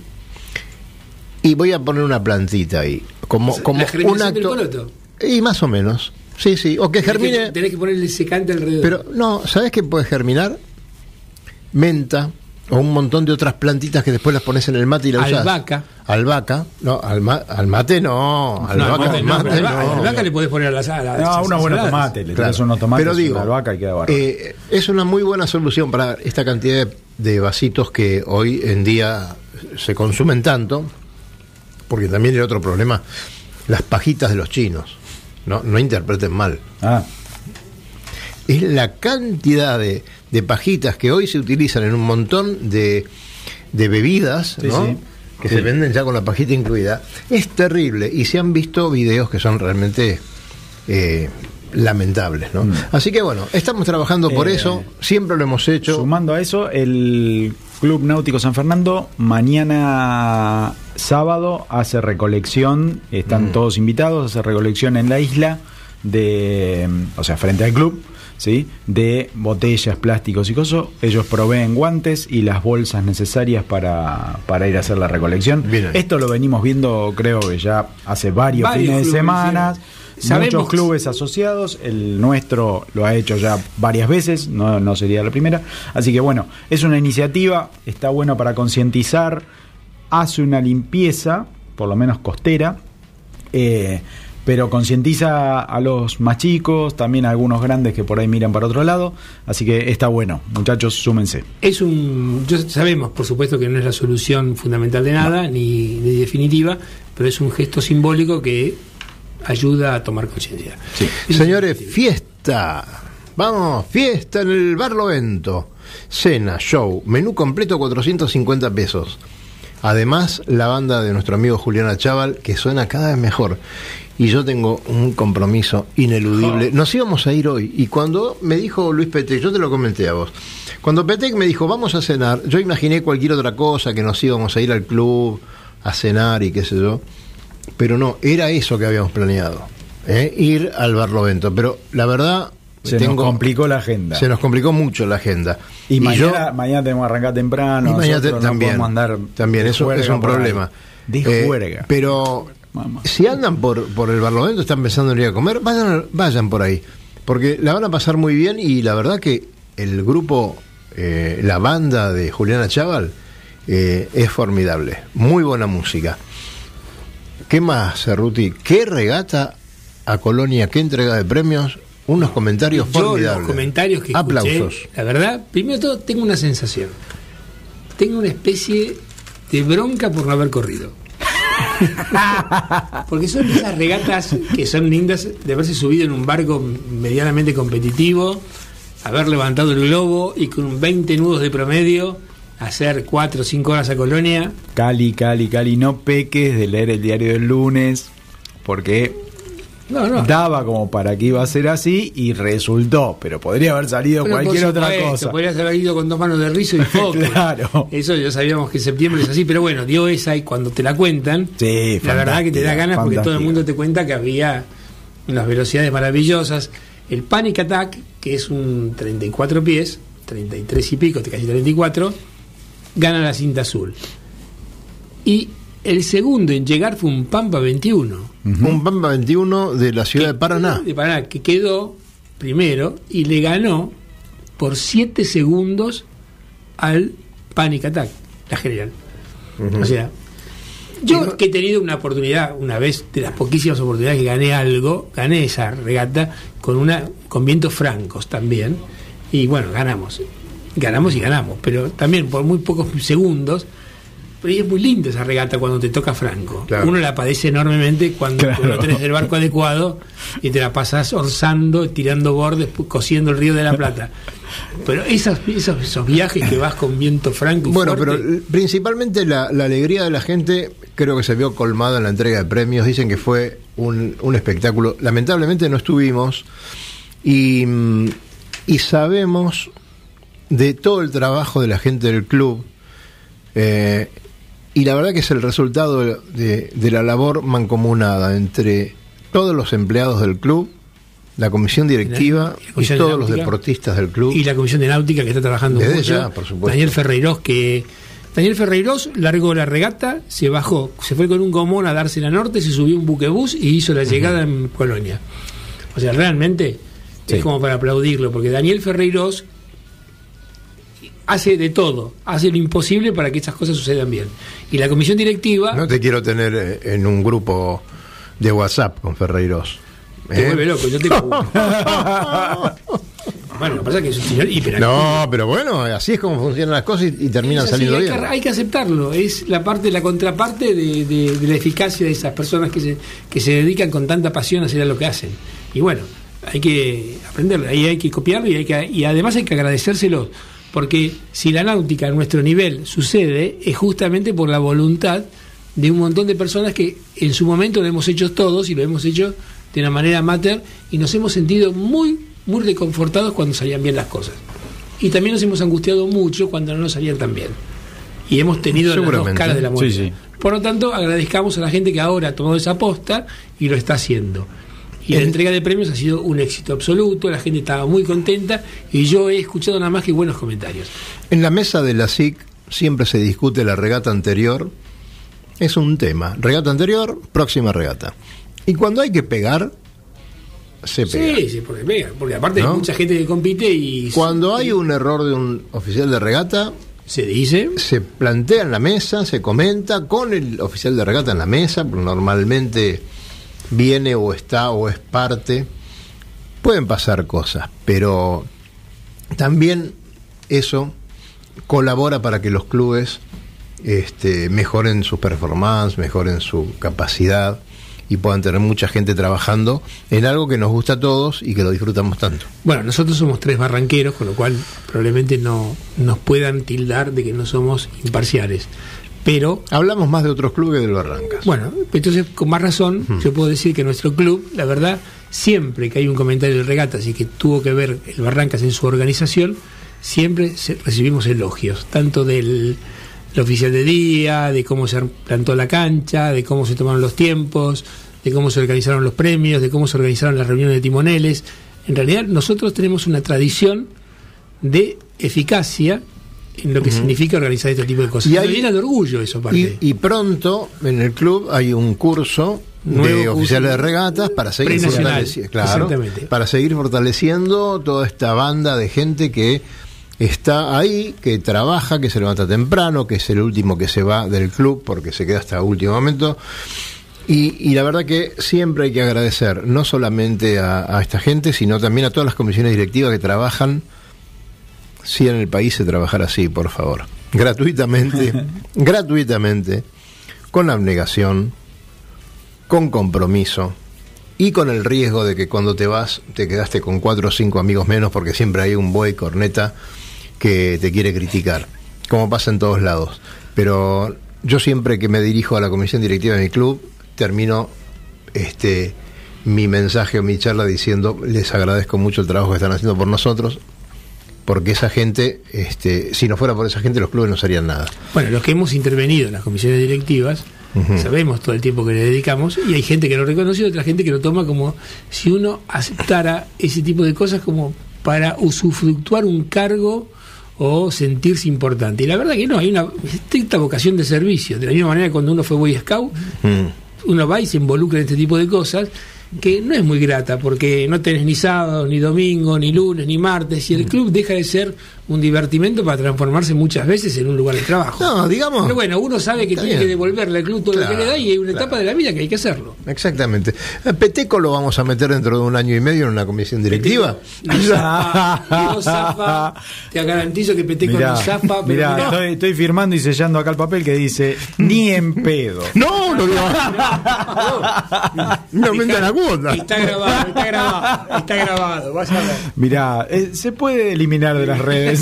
y voy a poner una plantita ahí, como un acto. Y más o menos. Sí, o que germine... Tenés que ponerle secante alrededor. Pero, ¿sabés qué puede germinar? Menta, o un montón de otras plantitas que después las pones en el mate y la usás. Albahaca. Albahaca. No, al mate no. Albahaca no. Albahaca le podés poner a la sala. No, una buena tomate. Le traes unos tomates, pero digo, una albahaca y queda bárbaro. Es una muy buena solución para esta cantidad de vasitos que hoy en día se consumen tanto, porque también hay otro problema. Las pajitas de los chinos. No interpreten mal. Ah. Es la cantidad de pajitas que hoy se utilizan en un montón de bebidas, sí, ¿no? Sí. Que sí. Se venden ya con la pajita incluida. Es terrible. Y se han visto videos que son realmente lamentables, ¿no? Mm. Así que bueno, estamos trabajando por eso. Siempre lo hemos hecho. Sumando a eso, el Club Náutico San Fernando mañana sábado hace recolección. Están todos invitados. Hace recolección en la isla, o sea, frente al club, ¿sí? De botellas, plásticos y cosas. Ellos proveen guantes y las bolsas necesarias para ir a hacer la recolección. Bien. Esto lo venimos viendo, creo que ya hace varios fines de semana. Muchos clubes asociados. El nuestro lo ha hecho ya varias veces, no sería la primera. Así que bueno, es una iniciativa. Está bueno para concientizar. Hace una limpieza, por lo menos costera, pero concientiza a los más chicos, también a algunos grandes que por ahí miran para otro lado. Así que está bueno, muchachos, súmense. Sabemos, por supuesto, que no es la solución fundamental de nada, ni definitiva, pero es un gesto simbólico que ayuda a tomar conciencia. Sí. Señores, fiesta. Vamos, fiesta en el Barlovento. Cena, show, menú completo, 450 pesos. Además, la banda de nuestro amigo Juliana Chaval, que suena cada vez mejor. Y yo tengo un compromiso ineludible. Nos íbamos a ir hoy. Y cuando me dijo Luis Petec, yo te lo comenté a vos. Cuando Petec me dijo, vamos a cenar, yo imaginé cualquier otra cosa, que nos íbamos a ir al club, a cenar y qué sé yo. Pero no, era eso que habíamos planeado. Ir al Barlovento. Pero la verdad... Se nos complicó la agenda. Se nos complicó mucho la agenda. Y mañana tenemos que arrancar temprano. Y mañana también. No andar también, eso es un problema. De juerga. Pero mamá, si andan por el Barlovento, están pensando en ir a comer, vayan por ahí. Porque la van a pasar muy bien y la verdad que el grupo, la banda de Juliana Chaval, es formidable. Muy buena música. ¿Qué más, Serruti? ¿Qué regata a Colonia? ¿Qué entrega de premios? Unos comentarios formidables. Los comentarios que aplausos. Escuché, la verdad, primero de todo, tengo una sensación. Tengo una especie de bronca por no haber corrido. Porque son esas regatas que son lindas de haberse subido en un barco medianamente competitivo, haber levantado el globo y con 20 nudos de promedio hacer 4 o 5 horas a Colonia. Cali, no peques de leer el diario del lunes, porque... No. Daba como para que iba a ser así y resultó, pero podría haber salido cualquier otra cosa. Podría haber ido con 2 manos de rizo y foco. Claro. Eso ya sabíamos que en septiembre es así, pero bueno, dio esa y cuando te la cuentan, sí, la verdad que te da ganas porque todo el mundo te cuenta que había unas velocidades maravillosas. El Panic Attack, que es un 34 pies, 33 y pico, casi 34, gana la cinta azul. Y el segundo en llegar fue un Pampa 21. Uh-huh. Un Pampa 21 de la ciudad de Paraná. De Paraná, que quedó primero y le ganó por 7 segundos al Panic Attack, la general. Uh-huh. O sea, yo que he tenido una oportunidad, una vez de las poquísimas oportunidades que gané algo, gané esa regata con vientos francos también. Y bueno, ganamos, pero también por muy pocos segundos. Pero es muy linda esa regata cuando te toca franco. Claro. Uno la padece enormemente cuando no tenés el barco adecuado y te la pasás orzando, tirando bordes, cosiendo el Río de la Plata. Pero esos viajes que vas con viento franco y fuerte... Pero principalmente la alegría de la gente creo que se vio colmada en la entrega de premios. Dicen que fue un espectáculo. Lamentablemente no estuvimos y sabemos de todo el trabajo de la gente del club. Y la verdad que es el resultado de la labor mancomunada entre todos los empleados del club, la comisión directiva y todos los deportistas del club. Y la comisión de náutica que está trabajando desde ya, por supuesto. Daniel Ferreiros largó la regata, se bajó, se fue con un gomón a darse la norte, se subió un buquebús y hizo la llegada en Colonia. O sea, realmente es como para aplaudirlo, porque Daniel Ferreiros hace de todo, hace lo imposible para que estas cosas sucedan bien. Y la comisión directiva... No te quiero tener en un grupo de WhatsApp con Ferreiros. Te vuelve loco, yo tengo uno. Bueno, lo que pasa es que es un señor hiperactivo. No, pero bueno, así es como funcionan las cosas y terminan saliendo bien. Hay que aceptarlo, es la parte, la contraparte de la eficacia de esas personas que se dedican con tanta pasión a hacer lo que hacen. Y bueno, hay que aprenderlo, ahí hay que copiarlo y además hay que agradecérselos, porque si la náutica a nuestro nivel sucede, es justamente por la voluntad de un montón de personas que en su momento lo hemos hecho todos y lo hemos hecho de una manera amateur y nos hemos sentido muy reconfortados cuando salían bien las cosas, y también nos hemos angustiado mucho cuando no nos salían tan bien, y hemos tenido las dos caras de la moneda. Sí. Por lo tanto, agradezcamos a la gente que ahora ha tomado esa aposta y lo está haciendo, y la entrega de premios ha sido un éxito absoluto. La gente estaba muy contenta y yo he escuchado nada más que buenos comentarios. En la mesa de la SIC siempre se discute la regata anterior, es un tema, regata anterior, próxima regata, y cuando hay que pegar se pega. Sí, porque pega, porque aparte, ¿no?, hay mucha gente que compite y... Cuando hay un error de un oficial de regata, se dice, se plantea en la mesa, se comenta con el oficial de regata en la mesa, porque normalmente viene o está o es parte. Pueden pasar cosas, pero también eso colabora para que los clubes mejoren sus performances, mejoren su capacidad y puedan tener mucha gente trabajando en algo que nos gusta a todos y que lo disfrutamos tanto. Bueno, nosotros somos tres barranqueros, con lo cual probablemente no nos puedan tildar de que no somos imparciales, pero... Hablamos más de otros clubes que de los Barrancas. Bueno, entonces con más razón yo puedo decir que nuestro club, la verdad, siempre que hay un comentario de regatas y que tuvo que ver el Barrancas en su organización, siempre recibimos elogios, tanto del... el oficial de día, de cómo se plantó la cancha, de cómo se tomaron los tiempos, de cómo se organizaron los premios, de cómo se organizaron las reuniones de timoneles. En realidad nosotros tenemos una tradición de eficacia en lo que significa organizar este tipo de cosas. Y nos llena de orgullo eso. Y pronto en el club hay un curso de oficiales de regatas para seguir fortaleciendo, claro, para seguir fortaleciendo toda esta banda de gente que está ahí, que trabaja, que se levanta temprano, que es el último que se va del club porque se queda hasta último momento. Y la verdad que siempre hay que agradecer, no solamente a esta gente, sino también a todas las comisiones directivas que trabajan. Si en el país se trabajara así, por favor, gratuitamente, con abnegación, con compromiso, y con el riesgo de que cuando te vas te quedaste con 4 o 5 amigos menos, porque siempre hay un buey corneta que te quiere criticar, como pasa en todos lados. Pero yo siempre que me dirijo a la comisión directiva de mi club, termino mi mensaje o mi charla diciendo: les agradezco mucho el trabajo que están haciendo por nosotros, porque esa gente, si no fuera por esa gente, los clubes no serían nada. Bueno, los que hemos intervenido en las comisiones directivas, sabemos todo el tiempo que le dedicamos, y hay gente que lo reconoce y otra gente que lo toma como si uno aceptara ese tipo de cosas como para usufructuar un cargo o sentirse importante. Y la verdad que no, hay una estricta vocación de servicio. De la misma manera, cuando uno fue Boy Scout, uno va y se involucra en este tipo de cosas, que no es muy grata, porque no tenés ni sábado, ni domingo, ni lunes, ni martes, y el club deja de ser un divertimento para transformarse muchas veces en un lugar de trabajo. No, digamos... Pero bueno, uno sabe que tiene que devolverle al club todo lo que le da, y hay una etapa de la vida que hay que hacerlo. Exactamente. A Peteco lo vamos a meter dentro de 1 año y medio en una comisión directiva. No zafa. Te garantizo que Peteco no zafa. Mirá, no. Estoy firmando y sellando acá el papel que dice: ni en pedo. No me dan la cuota. Está grabado. Vas a ver. Mirá, se puede eliminar de las redes.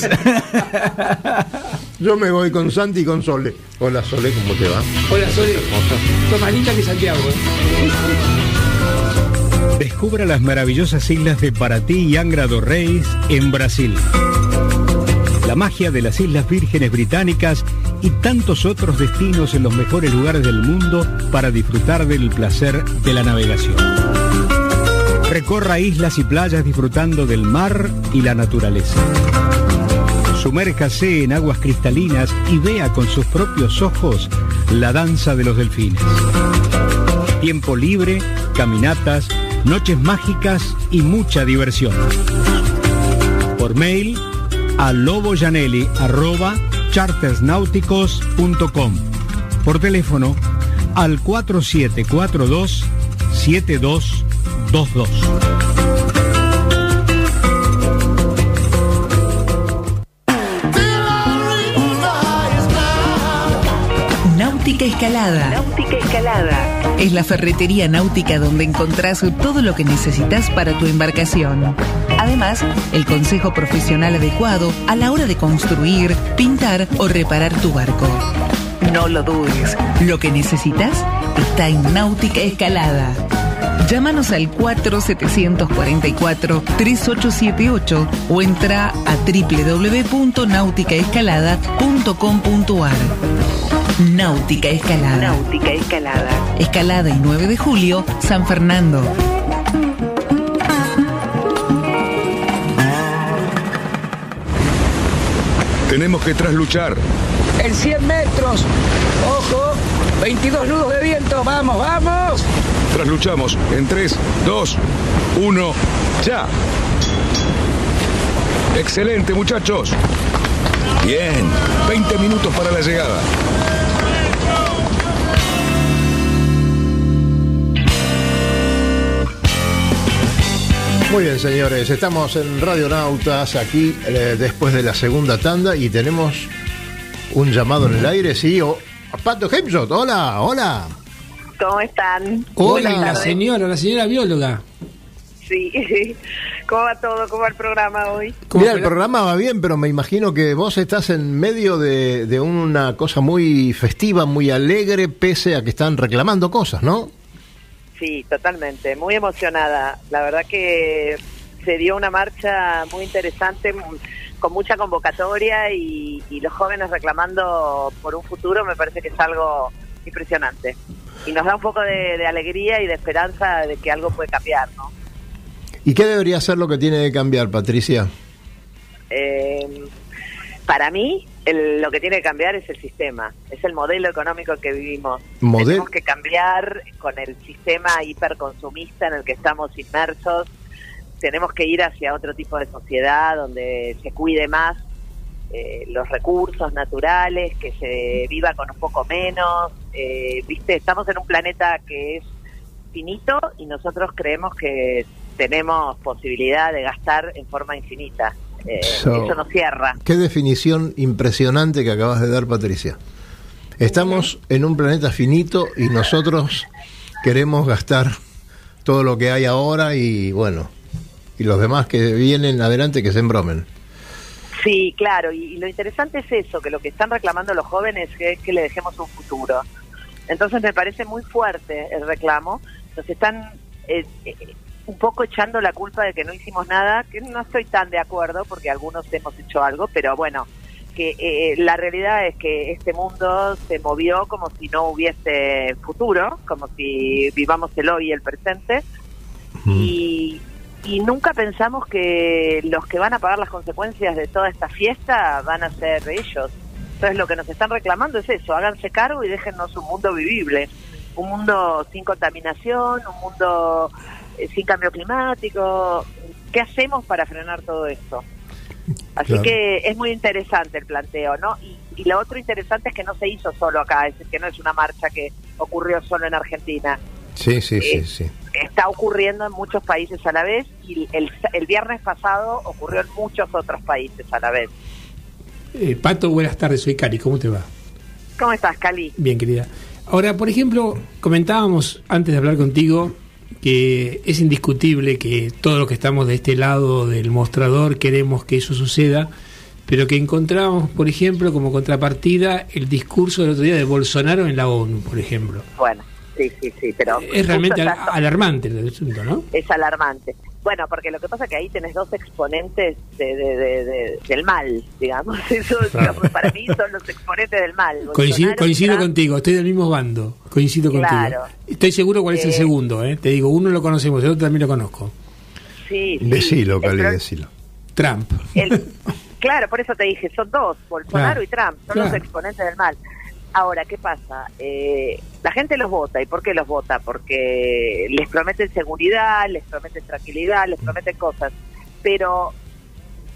Yo me voy con Santi y con Sole. Hola Sole, ¿cómo te va? Hola Sole, son más lindas que Santiago, ¿eh? Descubra las maravillosas islas de Paraty y Angra dos Reis en Brasil, la magia de las Islas Vírgenes Británicas y tantos otros destinos en los mejores lugares del mundo para disfrutar del placer de la navegación. Recorra islas y playas disfrutando del mar y la naturaleza. Sumérjase en aguas cristalinas y vea con sus propios ojos la danza de los delfines. Tiempo libre, caminatas, noches mágicas y mucha diversión. Por mail a lobogianelli@chartersnauticos.com. Por teléfono al 4742-7222. Náutica Escalada. Náutica Escalada. Es la ferretería náutica donde encontrás todo lo que necesitas para tu embarcación. Además, el consejo profesional adecuado a la hora de construir, pintar o reparar tu barco. No lo dudes, lo que necesitas está en Náutica Escalada. Llámanos al 4744-3878 o entra a www.nauticaescalada.com.ar. Náutica Escalada. Náutica Escalada. Escalada y 9 de julio, San Fernando. Tenemos que trasluchar. En 100 metros, ojo, 22 nudos de viento, vamos, vamos. Trasluchamos en 3, 2, 1, ya. Excelente, muchachos. Bien, 20 minutos para la llegada. Muy bien, señores, estamos en Radio Nautas aquí después de la segunda tanda y tenemos un llamado en el aire, sí. Pato Hemshot, hola, hola. ¿Cómo están? Hola, la señora bióloga. Sí. ¿Cómo va todo? ¿Cómo va el programa hoy? Mira, el programa va bien, pero me imagino que vos estás en medio de una cosa muy festiva, muy alegre, pese a que están reclamando cosas, ¿no? Sí, totalmente. Muy emocionada. La verdad que se dio una marcha muy interesante, con mucha convocatoria y los jóvenes reclamando por un futuro. Me parece que es algo impresionante y nos da un poco de alegría y de esperanza de que algo puede cambiar, ¿no? ¿Y qué debería ser lo que tiene que cambiar, Patricia? Para mí lo que tiene que cambiar es el sistema, es el modelo económico que vivimos. Tenemos que cambiar con el sistema hiperconsumista en el que estamos inmersos. Tenemos que ir hacia otro tipo de sociedad donde se cuide más los recursos naturales, que se viva con un poco menos. Viste, estamos en un planeta que es finito y nosotros creemos que tenemos posibilidad de gastar en forma infinita. Eso nos cierra. Qué definición impresionante que acabas de dar, Patricia. Estamos en un planeta finito y nosotros queremos gastar todo lo que hay ahora y bueno, y los demás que vienen adelante que se embromen. Sí, claro, y lo interesante es eso, que lo que están reclamando los jóvenes es que le dejemos un futuro. Entonces me parece muy fuerte el reclamo. Nos están un poco echando la culpa de que no hicimos nada, que no estoy tan de acuerdo, porque algunos hemos hecho algo, pero bueno, que la realidad es que este mundo se movió como si no hubiese futuro, como si vivamos el hoy y el presente, y nunca pensamos que los que van a pagar las consecuencias de toda esta fiesta van a ser ellos. Entonces lo que nos están reclamando es eso, háganse cargo y déjennos un mundo vivible, un mundo sin contaminación, un mundo sin cambio climático. ¿Qué hacemos para frenar todo esto? Así claro, que es muy interesante el planteo, ¿no? Y lo otro interesante es que no se hizo solo acá, es decir, que no es una marcha que ocurrió solo en Argentina. Sí. Está ocurriendo en muchos países a la vez y el viernes pasado ocurrió en muchos otros países a la vez. Pato, buenas tardes, soy Cali, ¿cómo te va? ¿Cómo estás, Cali? Bien, querida. Ahora, por ejemplo, comentábamos antes de hablar contigo que es indiscutible que todos los que estamos de este lado del mostrador queremos que eso suceda, pero que encontramos, por ejemplo, como contrapartida el discurso del otro día de Bolsonaro en la ONU, por ejemplo. Bueno. Sí, pero es realmente alarmante el asunto, ¿no? Es alarmante. Bueno, porque lo que pasa es que ahí tenés dos exponentes del mal, digamos. Eso, digamos, para mí son los exponentes del mal. Coincido contigo, estoy del mismo bando. Claro. Estoy seguro cuál es el segundo, ¿eh? Te digo, uno lo conocemos, el otro también lo conozco. Sí. Decilo, Cali, decilo. Trump. Claro, por eso te dije, son dos, Bolsonaro y Trump, son los exponentes del mal. Ahora, ¿qué pasa? La gente los vota. ¿Y por qué los vota? Porque les prometen seguridad, les prometen tranquilidad, les prometen cosas. Pero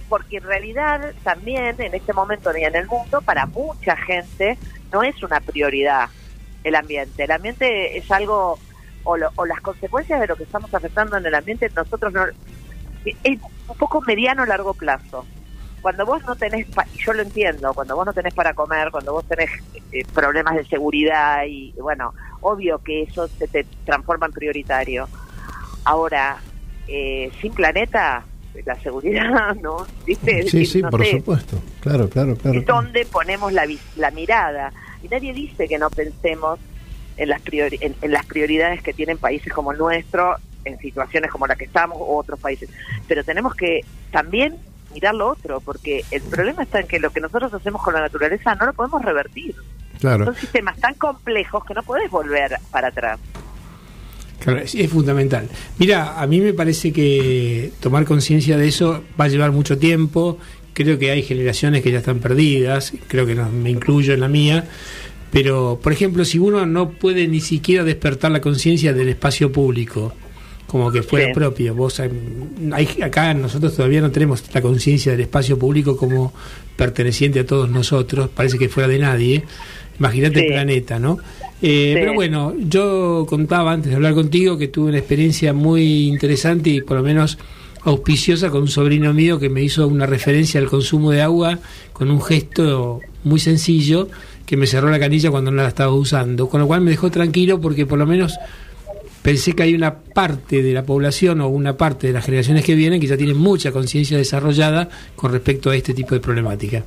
porque en realidad también en este momento y en el mundo, para mucha gente no es una prioridad el ambiente. El ambiente es algo, o las consecuencias de lo que estamos afectando en el ambiente, nosotros no, es un poco mediano largo plazo. Cuando vos no tenés, yo lo entiendo, cuando vos no tenés para comer, cuando vos tenés problemas de seguridad y bueno, obvio que eso se te transforma en prioritario. Ahora, sin planeta, la seguridad, ¿no? ¿Viste? Sí, sí, no por sé, supuesto, claro, claro, claro. Es donde ponemos la mirada. Y nadie dice que no pensemos en las prioridades que tienen países como el nuestro, en situaciones como la que estamos, u otros países. Pero tenemos que también mirar lo otro, porque el problema está en que lo que nosotros hacemos con la naturaleza no lo podemos revertir. Claro. Son sistemas tan complejos que no podés volver para atrás. Claro, es fundamental. Mira, a mí me parece que tomar conciencia de eso va a llevar mucho tiempo. Creo que hay generaciones que ya están perdidas, creo que me incluyo en la mía. Pero, por ejemplo, si uno no puede ni siquiera despertar la conciencia del espacio público, como que fuera sí. propio. Vos, acá nosotros todavía no tenemos la conciencia del espacio público como perteneciente a todos nosotros, parece que fuera de nadie. Imagínate sí. el planeta, ¿no? Sí. Pero bueno, yo contaba antes de hablar contigo que tuve una experiencia muy interesante y por lo menos auspiciosa con un sobrino mío que me hizo una referencia al consumo de agua con un gesto muy sencillo que me cerró la canilla cuando no la estaba usando, con lo cual me dejó tranquilo porque por lo menos pensé que hay una parte de la población o una parte de las generaciones que vienen que ya tienen mucha conciencia desarrollada con respecto a este tipo de problemática.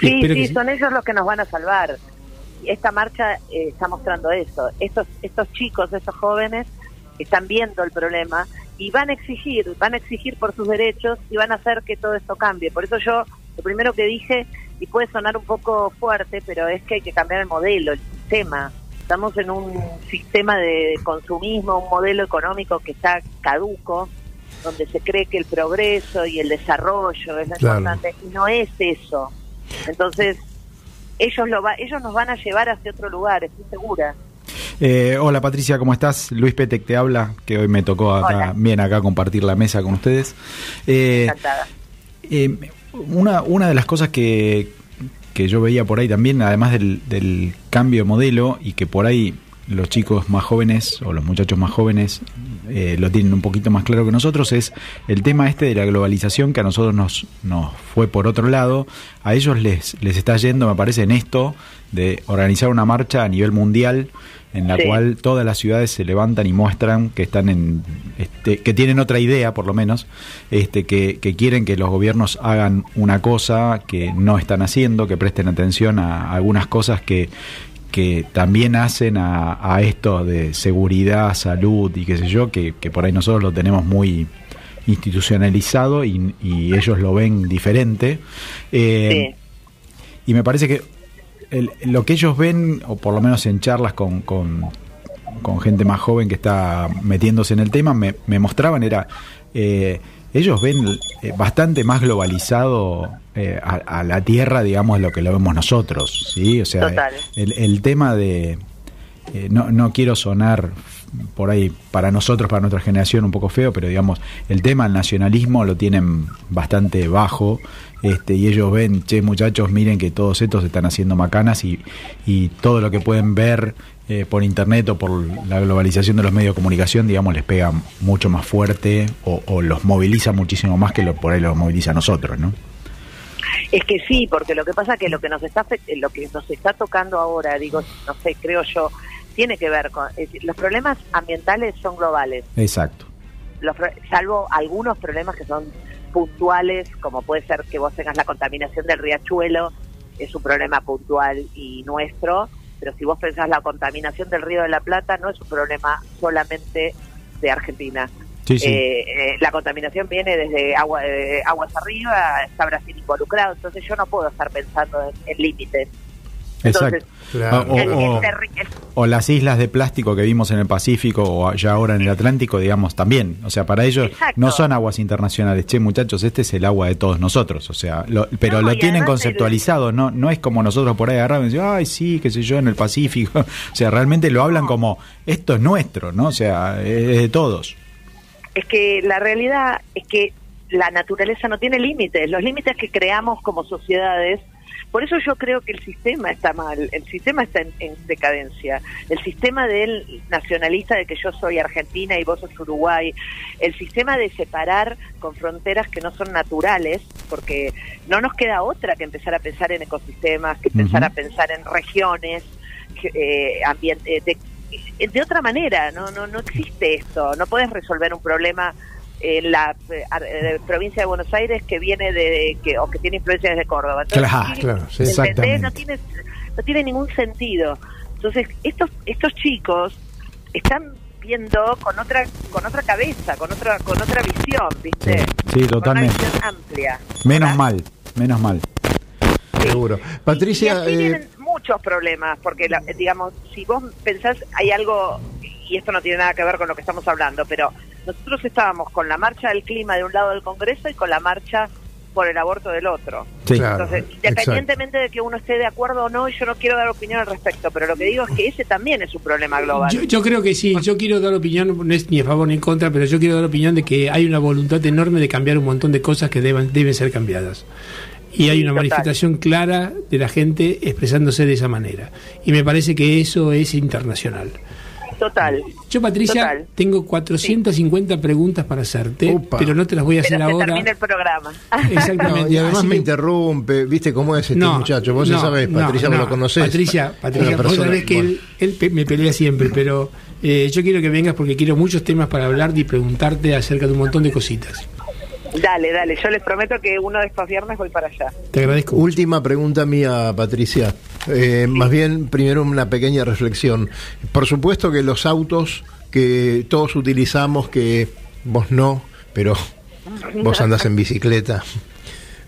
Sí, sí, son ellos los que nos van a salvar. Esta marcha está mostrando eso. Estos chicos, estos jóvenes están viendo el problema y van a exigir por sus derechos y van a hacer que todo esto cambie. Por eso yo, lo primero que dije, y puede sonar un poco fuerte, pero es que hay que cambiar el modelo, el sistema. Estamos en un sistema de consumismo, un modelo económico que está caduco, donde se cree que el progreso y el desarrollo es lo claro. importante, y no es eso. Entonces, ellos nos van a llevar hacia otro lugar, estoy segura. Hola Patricia, ¿cómo estás? Luis Petec te habla, que hoy me tocó acá, bien acá compartir la mesa con ustedes. Encantada. Una de las cosas que yo veía por ahí también, además del cambio de modelo, y que por ahí los chicos más jóvenes o los muchachos más jóvenes lo tienen un poquito más claro que nosotros, es el tema este de la globalización, que a nosotros nos fue por otro lado. A ellos les está yendo, me parece, en esto de organizar una marcha a nivel mundial en la sí. cual todas las ciudades se levantan y muestran que están que tienen otra idea, por lo menos, que quieren que los gobiernos hagan una cosa que no están haciendo, que presten atención a algunas cosas que también hacen a esto de seguridad, salud y qué sé yo, que por ahí nosotros lo tenemos muy institucionalizado y ellos lo ven diferente. Sí. Y me parece que lo que ellos ven, o por lo menos en charlas con gente más joven que está metiéndose en el tema, me mostraban, era ellos ven bastante más globalizado a la Tierra, digamos, de lo que lo vemos nosotros, ¿sí? O sea, total. El tema de... no quiero sonar por ahí, para nosotros, para nuestra generación, un poco feo, pero digamos, el tema del nacionalismo lo tienen bastante bajo, y ellos ven, che, muchachos, miren que todos estos están haciendo macanas y todo lo que pueden ver por internet o por la globalización de los medios de comunicación, digamos, les pega mucho más fuerte o los moviliza muchísimo más que por ahí los moviliza a nosotros, ¿no? Es que sí, porque lo que pasa es que lo que nos está tocando ahora, digo, no sé, creo yo, tiene que ver con... los problemas ambientales son globales. Exacto. Salvo algunos problemas que son puntuales, como puede ser que vos tengas la contaminación del riachuelo, es un problema puntual y nuestro, pero si vos pensás la contaminación del Río de la Plata, no es un problema solamente de Argentina. Sí, sí. La contaminación viene desde aguas arriba, está Brasil involucrado, entonces yo no puedo estar pensando en límites. Entonces, exacto. Claro. O las islas de plástico que vimos en el Pacífico o ya ahora en el Atlántico, digamos, también. O sea, para ellos exacto. no son aguas internacionales. Che, muchachos, este es el agua de todos nosotros. O sea, pero lo tienen conceptualizado. No es como nosotros por ahí agarramos y decimos, ay, sí, qué sé yo, en el Pacífico. O sea, realmente lo hablan como, esto es nuestro, ¿no? O sea, es de todos. Es que la realidad es que la naturaleza no tiene límites, los límites que creamos como sociedades. Por eso yo creo que el sistema está mal, el sistema está en decadencia, el sistema del nacionalista de que yo soy argentina y vos sos Uruguay, el sistema de separar con fronteras que no son naturales, porque no nos queda otra que empezar a pensar en ecosistemas, que empezar a pensar en regiones, de otra manera, no existe esto, no podés resolver un problema en la provincia de Buenos Aires que viene de que tiene influencias de Córdoba. Entonces, claro, exactamente. No tiene ningún sentido. Entonces estos chicos están viendo con otra cabeza, con otra visión, ¿viste? Sí, totalmente. Con una visión amplia. Menos mal. Sí. Seguro. Patricia, y tienen muchos problemas porque digamos, si vos pensás, hay algo, y esto no tiene nada que ver con lo que estamos hablando, pero nosotros estábamos con la marcha del clima de un lado del Congreso y con la marcha por el aborto del otro. Sí, entonces, independientemente de que uno esté de acuerdo o no, yo no quiero dar opinión al respecto, pero lo que digo es que ese también es un problema global. Yo creo que sí, yo quiero dar opinión, no es ni a favor ni en contra, pero yo quiero dar opinión de que hay una voluntad enorme de cambiar un montón de cosas que deben ser cambiadas. Y hay una manifestación clara de la gente expresándose de esa manera. Y me parece que eso es internacional. Total. Yo, Patricia, tengo 450 preguntas para hacerte, pero no te las voy a hacer pero ahora. Termina el programa. Exactamente. No, y además me interrumpe, ¿viste cómo es este muchacho? Vos ya sabés, Patricia, vos lo conocés. Patricia, vos sabés que él me pelea siempre, pero yo quiero que vengas porque quiero muchos temas para hablar y preguntarte acerca de un montón de cositas. Dale, yo les prometo que uno de estos viernes voy para allá. Te agradezco. Última pregunta mía, Patricia. Más bien, primero una pequeña reflexión. Por supuesto que los autos que todos utilizamos, que vos no, pero vos andás en bicicleta,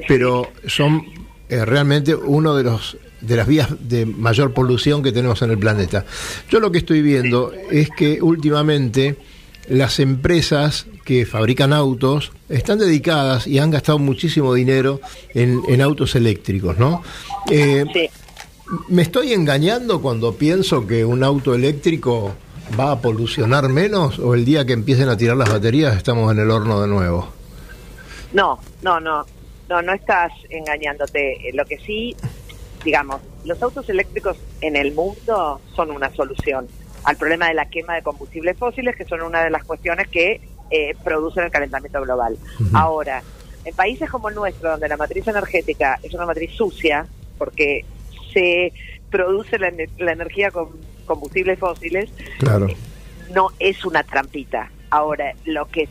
pero son realmente uno de los de las vías de mayor polución que tenemos en el planeta. Yo lo que estoy viendo es que últimamente las empresas que fabrican autos están dedicadas y han gastado muchísimo dinero en autos eléctricos, ¿no? ¿Me estoy engañando cuando pienso que un auto eléctrico va a polucionar menos, o el día que empiecen a tirar las baterías estamos en el horno de nuevo? No estás engañándote. Lo que sí, digamos, los autos eléctricos en el mundo son una solución al problema de la quema de combustibles fósiles, que son una de las cuestiones que producen el calentamiento global. Ahora, en países como el nuestro, donde la matriz energética es una matriz sucia, porque se produce la energía con combustibles fósiles, no es una trampita. Ahora, lo que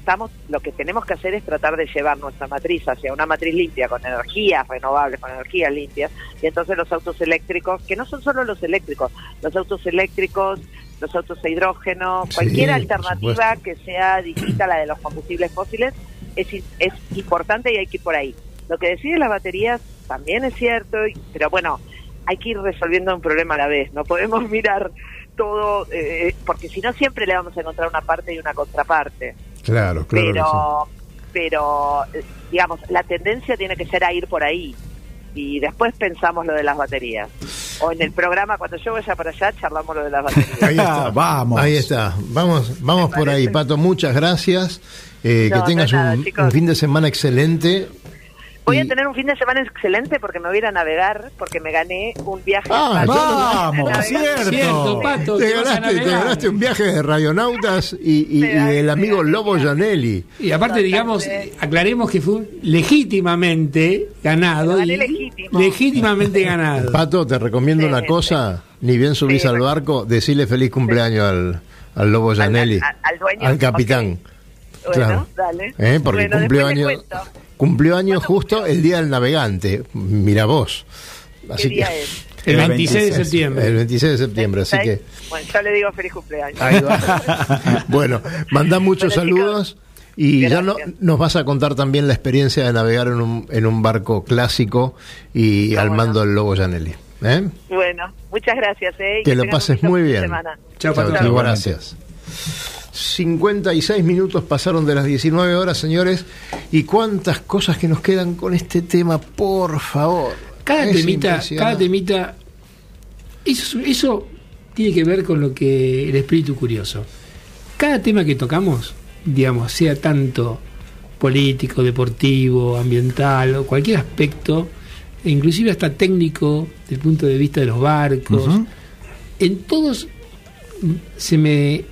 tenemos que hacer es tratar de llevar nuestra matriz hacia una matriz limpia, con energías renovables, con energías limpias, y entonces los autos eléctricos, que no son solo los autos eléctricos, los autos a hidrógeno, cualquier alternativa que sea distinta a la de los combustibles fósiles, es importante y hay que ir por ahí. Lo que deciden las baterías también es cierto, pero bueno, hay que ir resolviendo un problema a la vez, no podemos mirar todo, porque si no siempre le vamos a encontrar una parte y una contraparte. Claro. Pero, digamos, la tendencia tiene que ser a ir por ahí. Y después pensamos lo de las baterías. O en el programa, cuando yo vaya para allá, charlamos lo de las baterías. Ahí está, vamos por ahí. Pato, muchas gracias. Que tengas un fin de semana excelente. Voy a tener un fin de semana excelente porque me voy a ir a navegar, porque me gané un viaje. ¡Vamos! ¡Cierto, Pato! Te ganaste un viaje de radionautas y del amigo Lobo Gianelli. Y aparte, digamos, aclaremos que fue legítimamente ganado. Legítimamente ganado. Pato, te recomiendo una cosa. Ni bien subís al barco, decile feliz cumpleaños al Lobo Gianelli, al dueño, al capitán. Okay. Bueno, dale. Porque cumplió años justo el día del navegante, mira vos. Así que el 26 de septiembre. El 26 de septiembre, así que bueno, yo le digo feliz cumpleaños. Ahí va. Bueno, mandá muchos saludos, chicos, y gracias. Nos vas a contar también la experiencia de navegar en un barco clásico y al mando del Lobo Gianelli. Bueno, muchas gracias. Que lo pases muy bien. Chao, Patricio. Gracias. 56 minutos pasaron de las 19 horas, señores, y cuántas cosas que nos quedan con este tema, por favor. Cada temita, eso tiene que ver con lo que el espíritu curioso. Cada tema que tocamos, digamos, sea tanto político, deportivo, ambiental, o cualquier aspecto, inclusive hasta técnico, desde el punto de vista de los barcos. Uh-huh. En todos se me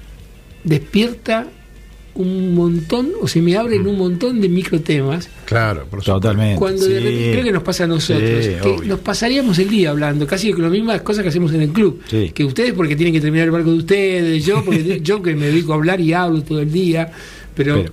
despierta un montón, o se me abren un montón de microtemas. Claro, por supuesto. Totalmente. Cuando sí, de repente, creo que nos pasa a nosotros, sí, que nos pasaríamos el día hablando, casi con las mismas cosas que hacemos en el club. Sí. Que ustedes porque tienen que terminar el barco de ustedes, yo porque yo que me dedico a hablar y hablo todo el día, pero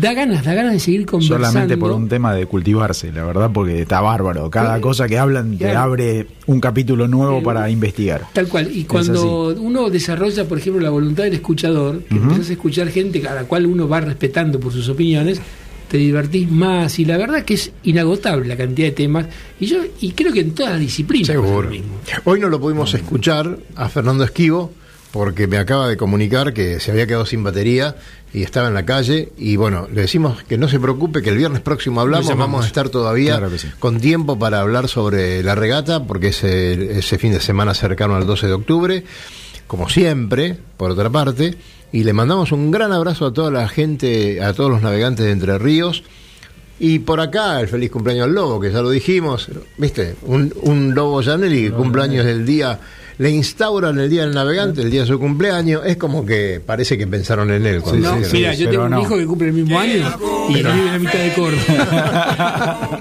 da ganas de seguir conversando. Solamente por un tema de cultivarse, la verdad, porque está bárbaro. Cada cosa que hablan te abre un capítulo nuevo para investigar. Tal cual. Y cuando uno desarrolla, por ejemplo, la voluntad del escuchador, que empiezas a escuchar gente a la cual uno va respetando por sus opiniones, te divertís más. Y la verdad que es inagotable la cantidad de temas. Y creo que en todas las disciplinas. Seguro. Hoy no lo pudimos escuchar a Fernando Esquivo, porque me acaba de comunicar que se había quedado sin batería y estaba en la calle, y bueno, le decimos que no se preocupe, que el viernes próximo hablamos, vamos a estar todavía con tiempo para hablar sobre la regata, porque ese fin de semana cercano al 12 de octubre, como siempre, por otra parte, y le mandamos un gran abrazo a toda la gente, a todos los navegantes de Entre Ríos. Y por acá, el feliz cumpleaños al Lobo, que ya lo dijimos, ¿viste? Un Lobo Gianelli, cumpleaños del día, le instauran el día del navegante, el día de su cumpleaños, es como que parece que pensaron en él. Cuando no, mira, yo tengo un hijo que cumple el mismo año y vive en la mitad de Córdoba.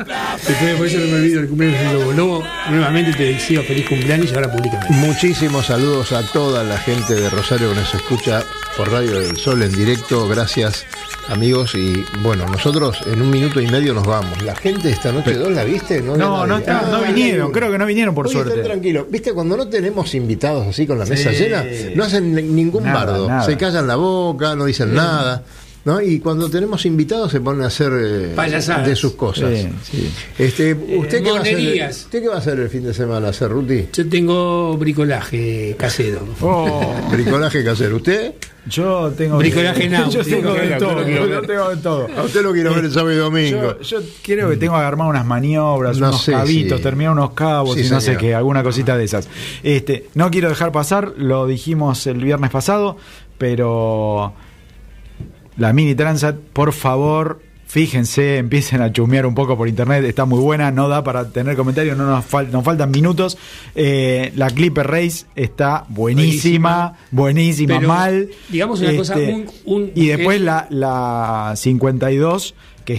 Después por eso no me olvido el cumpleaños del Lobo. Lobo, nuevamente te deseo feliz cumpleaños y ahora públicamente. Muchísimos saludos a toda la gente de Rosario que nos escucha por Radio del Sol en directo. Gracias, amigos, y bueno, nosotros en un minuto y medio nos vamos. La gente esta noche, ¿dos la viste? No vinieron, creo que no vinieron, por hoy suerte. Están tranquilos, viste, cuando no tenemos invitados así con la mesa llena, no hacen ningún bardo, se callan la boca, no dicen nada, ¿no? Y cuando tenemos invitados se ponen a hacer payasadas de sus cosas. ¿Usted qué va a hacer el fin de semana, Serruti? Yo tengo bricolaje casero. Bricolaje casero, ¿usted? Yo tengo bricolaje náutico. Yo tengo de todo. A usted lo quiero ver el sábado y domingo. Yo creo que tengo que armar unas maniobras, unos cabitos, terminar unos cabos y no sé qué, alguna cosita de esas. No quiero dejar pasar, lo dijimos el viernes pasado, pero la Mini Transat, por favor, fíjense, empiecen a chusmear un poco por internet, está muy buena, no da para tener comentarios, nos faltan minutos. La Clipper Race está buenísima, pero, mal. Digamos una cosa, y después la 52, que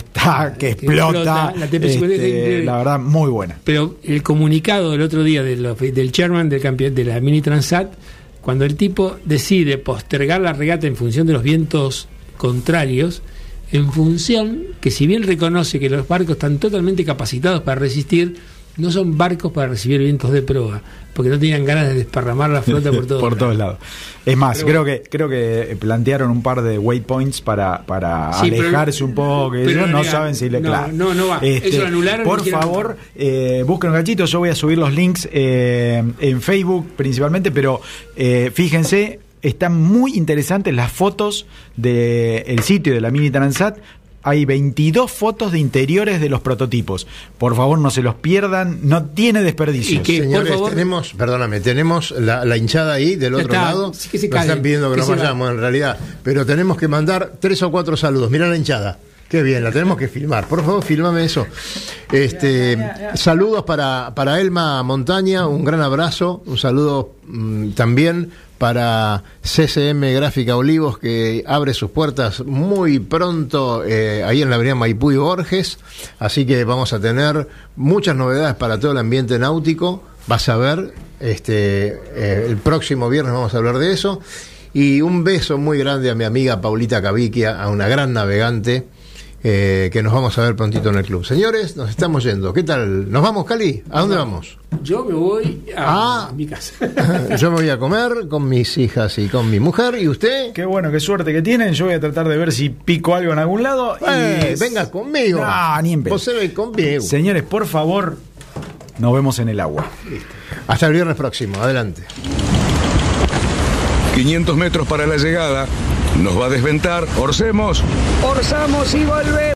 explota, la verdad, muy buena. Pero el comunicado del otro día del chairman del campeón de la Mini Transat, cuando el tipo decide postergar la regata en función de los vientos contrarios, en función que si bien reconoce que los barcos están totalmente capacitados para resistir, no son barcos para recibir vientos de proa, porque no tenían ganas de desparramar la flota por todos lados. Es más, creo que plantearon un par de waypoints para alejarse un poco, que ellos no saben si le va. Eso lo anularon. Por favor, busquen un cachito, yo voy a subir los links en Facebook principalmente, pero fíjense. Están muy interesantes las fotos del sitio de la Mini Transat. Hay 22 fotos de interiores de los prototipos. Por favor, no se los pierdan. No tiene desperdicio. Y que, señores, por favor, tenemos la hinchada ahí del otro lado. Sí, que nos están pidiendo que nos vayamos, en realidad. Pero tenemos que mandar 3 o 4 saludos. Mirá la hinchada. Qué bien, la tenemos que filmar. Por favor, filmame eso. Saludos para Elma Montaña. Un gran abrazo. Un saludo también para CCM Gráfica Olivos, que abre sus puertas muy pronto ahí en la avenida Maipú y Borges, así que vamos a tener muchas novedades para todo el ambiente náutico. Vas a ver, el próximo viernes vamos a hablar de eso. Y un beso muy grande a mi amiga Paulita Cavicchia, a una gran navegante que nos vamos a ver prontito en el club. Señores, nos estamos yendo. ¿Qué tal? ¿Nos vamos, Cali? ¿A dónde vamos? Yo me voy a mi casa. Yo me voy a comer con mis hijas y con mi mujer. ¿Y usted? Qué bueno, qué suerte que tienen. Yo voy a tratar de ver si pico algo en algún lado. Venga conmigo. Ah, ni en vez. Vos se ven conmigo. Señores, por favor, nos vemos en el agua. Listo. Hasta el viernes próximo. Adelante. 500 metros para la llegada. Nos va a desventar, orzamos y volvemos.